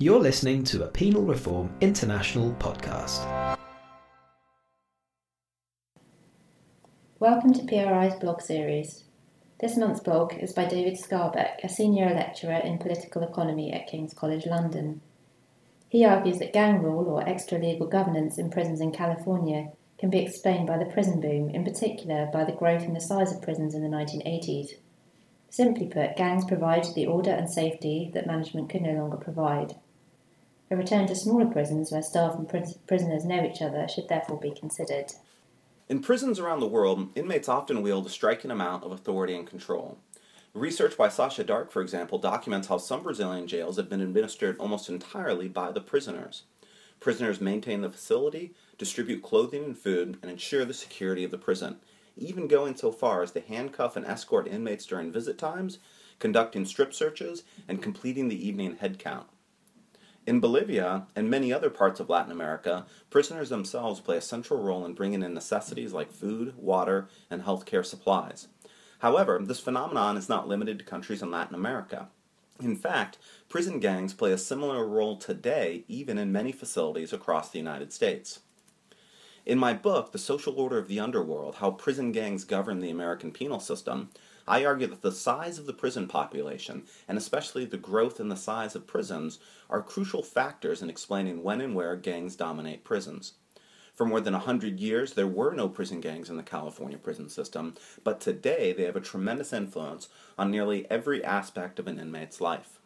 You're listening to a Penal Reform International podcast. Welcome to PRI's blog series. This month's blog is by David Skarbek, a senior lecturer in political economy at King's College London. He argues that gang rule or extralegal governance in prisons in California can be explained by the prison boom, in particular by the growth in the size of prisons in the 1980s. Simply put, gangs provide the order and safety that management could no longer provide. A return to smaller prisons where staff and prisoners know each other should therefore be considered. In prisons around the world, inmates often wield a striking amount of authority and control. Research by Sasha Dark, for example, documents how some Brazilian jails have been administered almost entirely by the prisoners. Prisoners maintain the facility, distribute clothing and food, and ensure the security of the prison, even going so far as to handcuff and escort inmates during visit times, conducting strip searches, and completing the evening head count. In Bolivia and many other parts of Latin America, prisoners themselves play a central role in bringing in necessities like food, water, and healthcare supplies. However, this phenomenon is not limited to countries in Latin America. In fact, prison gangs play a similar role today, even in many facilities across the United States. In my book, The Social Order of the Underworld, How Prison Gangs Govern the American Penal System, I argue that the size of the prison population, and especially the growth in the size of prisons, are crucial factors in explaining when and where gangs dominate prisons. For more than 100 years, there were no prison gangs in the California prison system, but today they have a tremendous influence on nearly every aspect of an inmate's life.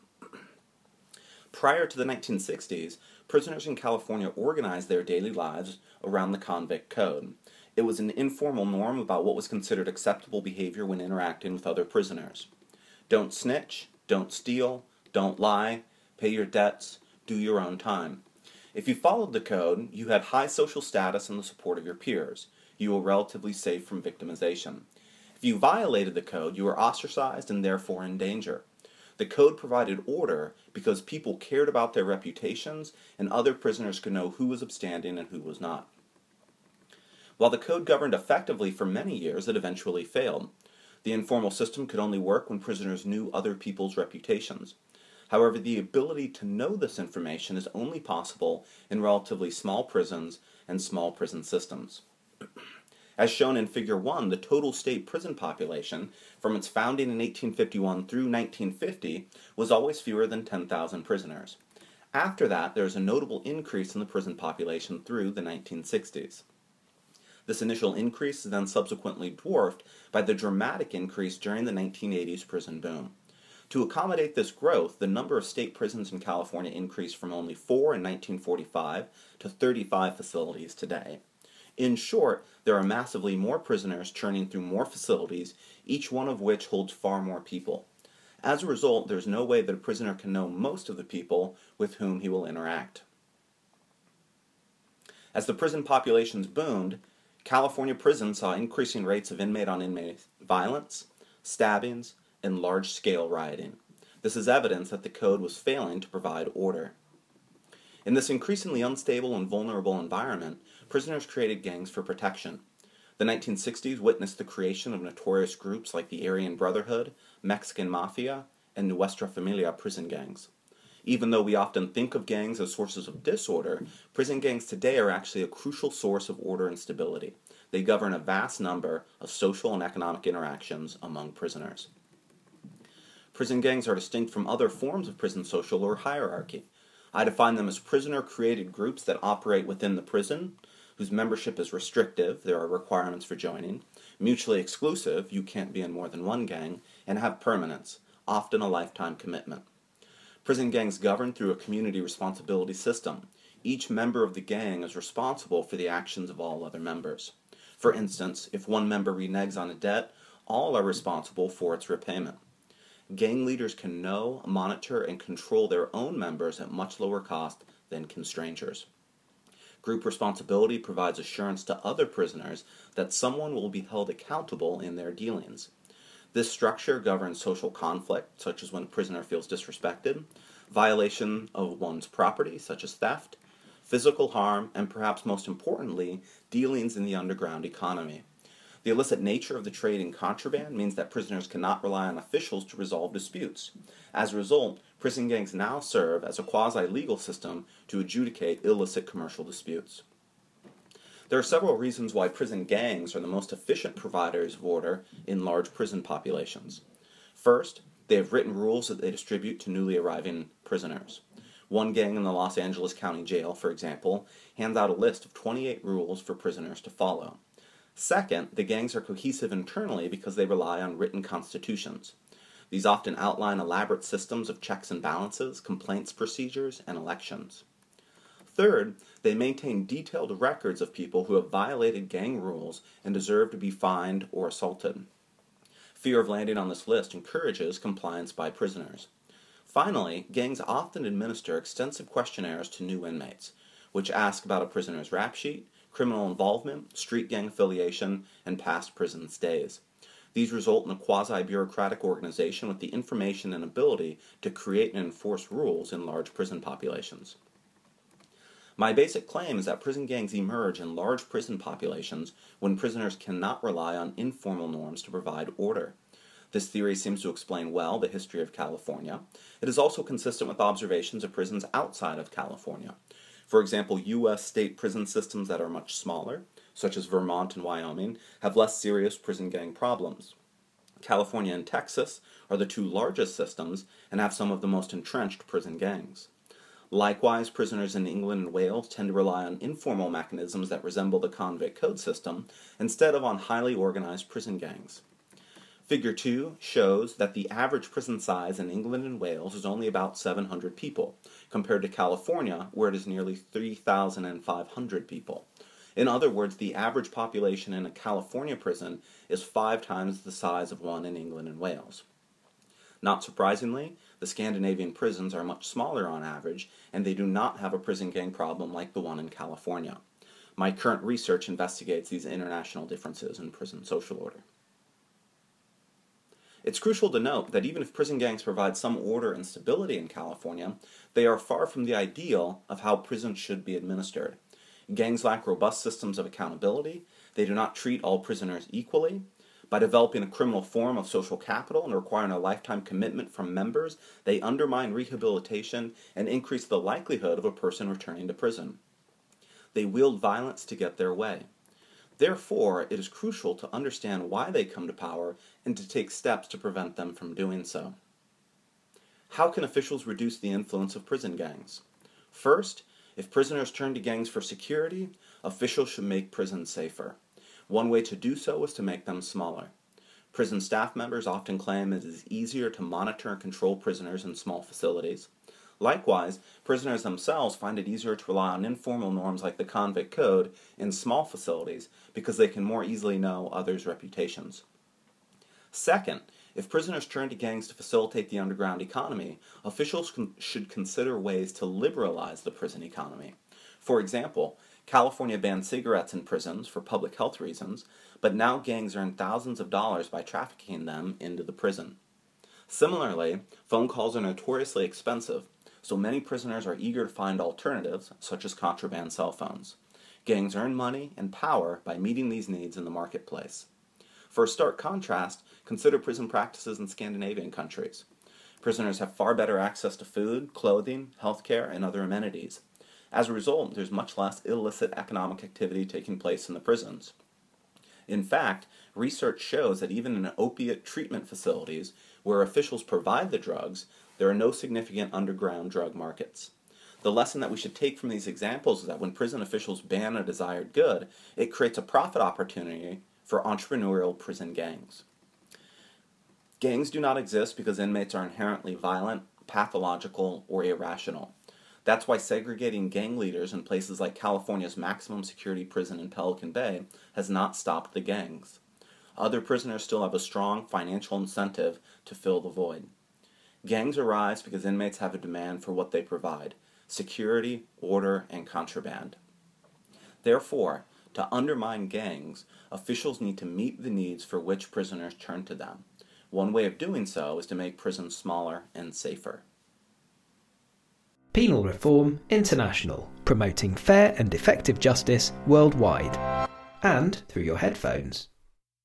Prior to the 1960s, prisoners in California organized their daily lives around the convict code. It was an informal norm about what was considered acceptable behavior when interacting with other prisoners. Don't snitch, don't steal, don't lie, pay your debts, do your own time. If you followed the code, you had high social status and the support of your peers. You were relatively safe from victimization. If you violated the code, you were ostracized and therefore in danger. The code provided order because people cared about their reputations and other prisoners could know who was upstanding and who was not. While the code governed effectively for many years, it eventually failed. The informal system could only work when prisoners knew other people's reputations. However, the ability to know this information is only possible in relatively small prisons and small prison systems. As shown in Figure 1, the total state prison population, from its founding in 1851 through 1950, was always fewer than 10,000 prisoners. After that, there is a notable increase in the prison population through the 1960s. This initial increase is then subsequently dwarfed by the dramatic increase during the 1980s prison boom. To accommodate this growth, the number of state prisons in California increased from only 4 in 1945 to 35 facilities today. In short, there are massively more prisoners churning through more facilities, each one of which holds far more people. As a result, there is no way that a prisoner can know most of the people with whom he will interact. As the prison populations boomed, California prisons saw increasing rates of inmate-on-inmate violence, stabbings, and large-scale rioting. This is evidence that the code was failing to provide order. In this increasingly unstable and vulnerable environment, prisoners created gangs for protection. The 1960s witnessed the creation of notorious groups like the Aryan Brotherhood, Mexican Mafia, and Nuestra Familia prison gangs. Even though we often think of gangs as sources of disorder, prison gangs today are actually a crucial source of order and stability. They govern a vast number of social and economic interactions among prisoners. Prison gangs are distinct from other forms of prison social or hierarchy. I define them as prisoner-created groups that operate within the prison, whose membership is restrictive, there are requirements for joining, mutually exclusive, you can't be in more than one gang, and have permanence, often a lifetime commitment. Prison gangs govern through a community responsibility system. Each member of the gang is responsible for the actions of all other members. For instance, if one member reneges on a debt, all are responsible for its repayment. Gang leaders can know, monitor, and control their own members at much lower cost than can strangers. Group responsibility provides assurance to other prisoners that someone will be held accountable in their dealings. This structure governs social conflict, such as when a prisoner feels disrespected, violation of one's property, such as theft, physical harm, and perhaps most importantly, dealings in the underground economy. The illicit nature of the trade in contraband means that prisoners cannot rely on officials to resolve disputes. As a result, prison gangs now serve as a quasi-legal system to adjudicate illicit commercial disputes. There are several reasons why prison gangs are the most efficient providers of order in large prison populations. First, they have written rules that they distribute to newly arriving prisoners. One gang in the Los Angeles County Jail, for example, hands out a list of 28 rules for prisoners to follow. Second, the gangs are cohesive internally because they rely on written constitutions. These often outline elaborate systems of checks and balances, complaints procedures, and elections. Third, they maintain detailed records of people who have violated gang rules and deserve to be fined or assaulted. Fear of landing on this list encourages compliance by prisoners. Finally, gangs often administer extensive questionnaires to new inmates, which ask about a prisoner's rap sheet, criminal involvement, street gang affiliation, and past prison stays. These result in a quasi-bureaucratic organization with the information and ability to create and enforce rules in large prison populations. My basic claim is that prison gangs emerge in large prison populations when prisoners cannot rely on informal norms to provide order. This theory seems to explain well the history of California. It is also consistent with observations of prisons outside of California. For example, U.S. state prison systems that are much smaller, such as Vermont and Wyoming, have less serious prison gang problems. California and Texas are the two largest systems and have some of the most entrenched prison gangs. Likewise, prisoners in England and Wales tend to rely on informal mechanisms that resemble the convict code system instead of on highly organized prison gangs. Figure 2 shows that the average prison size in England and Wales is only about 700 people, compared to California, where it is nearly 3,500 people. In other words, the average population in a California prison is 5 times the size of one in England and Wales. Not surprisingly, the Scandinavian prisons are much smaller on average, and they do not have a prison gang problem like the one in California. My current research investigates these international differences in prison social order. It's crucial to note that even if prison gangs provide some order and stability in California, they are far from the ideal of how prisons should be administered. Gangs lack robust systems of accountability, they do not treat all prisoners equally. By developing a criminal form of social capital and requiring a lifetime commitment from members, they undermine rehabilitation and increase the likelihood of a person returning to prison. They wield violence to get their way. Therefore, it is crucial to understand why they come to power and to take steps to prevent them from doing so. How can officials reduce the influence of prison gangs? First, if prisoners turn to gangs for security, officials should make prisons safer. One way to do so is to make them smaller. Prison staff members often claim it is easier to monitor and control prisoners in small facilities. Likewise, prisoners themselves find it easier to rely on informal norms like the convict code in small facilities because they can more easily know others' reputations. Second, if prisoners turn to gangs to facilitate the underground economy, officials should consider ways to liberalize the prison economy. For example, California banned cigarettes in prisons for public health reasons, but now gangs earn thousands of dollars by trafficking them into the prison. Similarly, phone calls are notoriously expensive, so many prisoners are eager to find alternatives, such as contraband cell phones. Gangs earn money and power by meeting these needs in the marketplace. For a stark contrast, consider prison practices in Scandinavian countries. Prisoners have far better access to food, clothing, healthcare, and other amenities. As a result, there's much less illicit economic activity taking place in the prisons. In fact, research shows that even in opiate treatment facilities, where officials provide the drugs, there are no significant underground drug markets. The lesson that we should take from these examples is that when prison officials ban a desired good, it creates a profit opportunity for entrepreneurial prison gangs. Gangs do not exist because inmates are inherently violent, pathological, or irrational. That's why segregating gang leaders in places like California's maximum security prison in Pelican Bay has not stopped the gangs. Other prisoners still have a strong financial incentive to fill the void. Gangs arise because inmates have a demand for what they provide: security, order, and contraband. Therefore, to undermine gangs, officials need to meet the needs for which prisoners turn to them. One way of doing so is to make prisons smaller and safer. Penal Reform International, promoting fair and effective justice worldwide. And through your headphones.